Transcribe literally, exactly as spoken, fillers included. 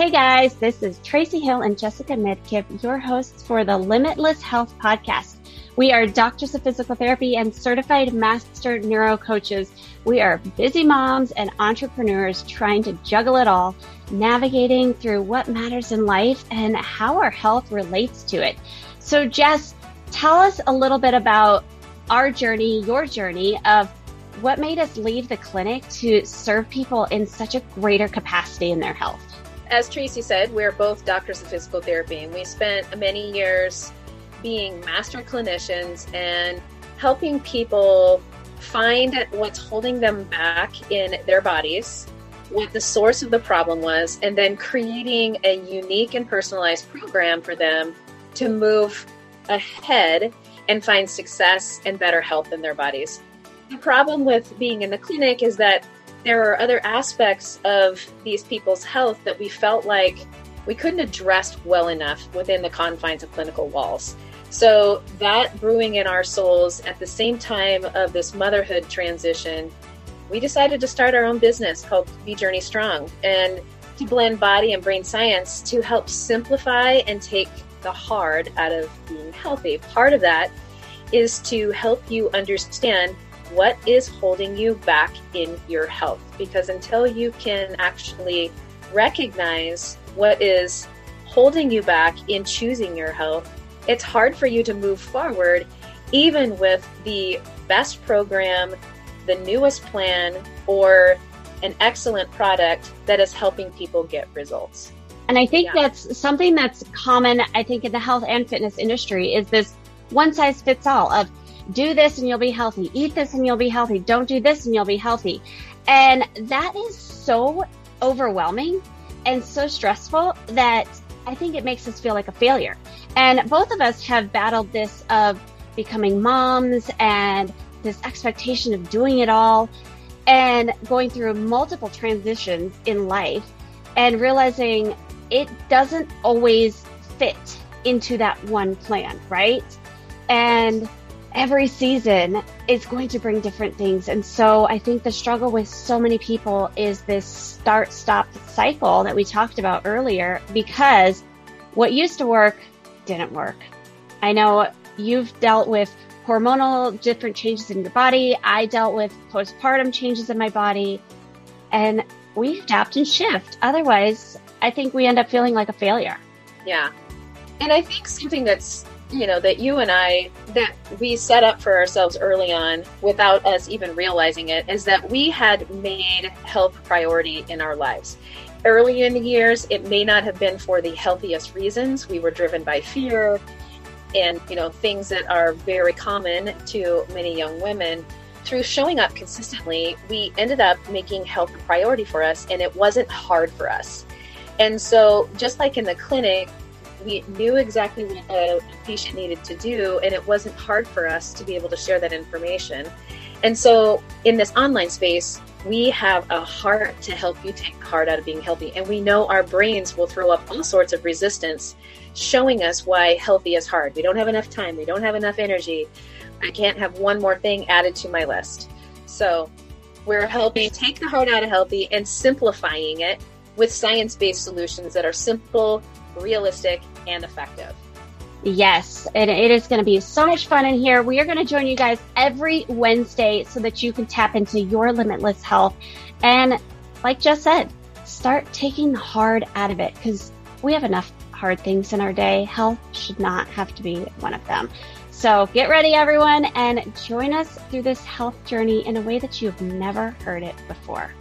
Hey guys, this is Tracy Hill and Jessica Midkiff, your hosts for the Limitless Health Podcast. We are doctors of physical therapy and certified master neuro coaches. We are busy moms and entrepreneurs trying to juggle it all, navigating through what matters in life and how our health relates to it. So Jess, tell us a little bit about our journey, your journey of what made us leave the clinic to serve people in such a greater capacity in their health. As Tracy said, we're both doctors of physical therapy, and we spent many years being master clinicians and helping people find what's holding them back in their bodies, what the source of the problem was, and then creating a unique and personalized program for them to move ahead and find success and better health in their bodies. The problem with being in the clinic is that there are other aspects of these people's health that we felt like we couldn't address well enough within the confines of clinical walls. So that brewing in our souls at the same time of this motherhood transition, we decided to start our own business called Be Journey Strong, and to blend body and brain science to help simplify and take the hard out of being healthy. Part of that is to help you understand what is holding you back in your health, because until you can actually recognize what is holding you back in choosing your health, it's hard for you to move forward, even with the best program, the newest plan, or an excellent product that is helping people get results. And I think yeah. that's something that's common, I think, in the health and fitness industry is this one size fits all of do this and you'll be healthy, eat this and you'll be healthy, don't do this and you'll be healthy. And that is so overwhelming and so stressful that I think it makes us feel like a failure. And both of us have battled this of becoming moms and this expectation of doing it all and going through multiple transitions in life and realizing it doesn't always fit into that one plan, right? And every season is going to bring different things. And so I think the struggle with so many people is this start-stop cycle that we talked about earlier, because what used to work didn't work. I know you've dealt with hormonal different changes in your body. I dealt with postpartum changes in my body, and we adapt and shift. Otherwise, I think we end up feeling like a failure. Yeah. And I think something that's you know, that you and I, that we set up for ourselves early on without us even realizing it, is that we had made health a priority in our lives. Early in the years, it may not have been for the healthiest reasons. We were driven by fear and, you know, things that are very common to many young women. Through showing up consistently, we ended up making health a priority for us, and it wasn't hard for us. And so just like in the clinic, we knew exactly what a patient needed to do, and it wasn't hard for us to be able to share that information. And so in this online space, we have a heart to help you take the heart out of being healthy. And we know our brains will throw up all sorts of resistance, showing us why healthy is hard. We don't have enough time. We don't have enough energy. I can't have one more thing added to my list. So we're helping take the heart out of healthy and simplifying it with science-based solutions that are simple, realistic, and effective. Yes, and it is going to be so much fun in here. We are going to join you guys every Wednesday so that you can tap into your limitless health. And like Jess said, start taking the hard out of it, because we have enough hard things in our day. Health should not have to be one of them. So get ready, everyone, and join us through this health journey in a way that you've never heard it before.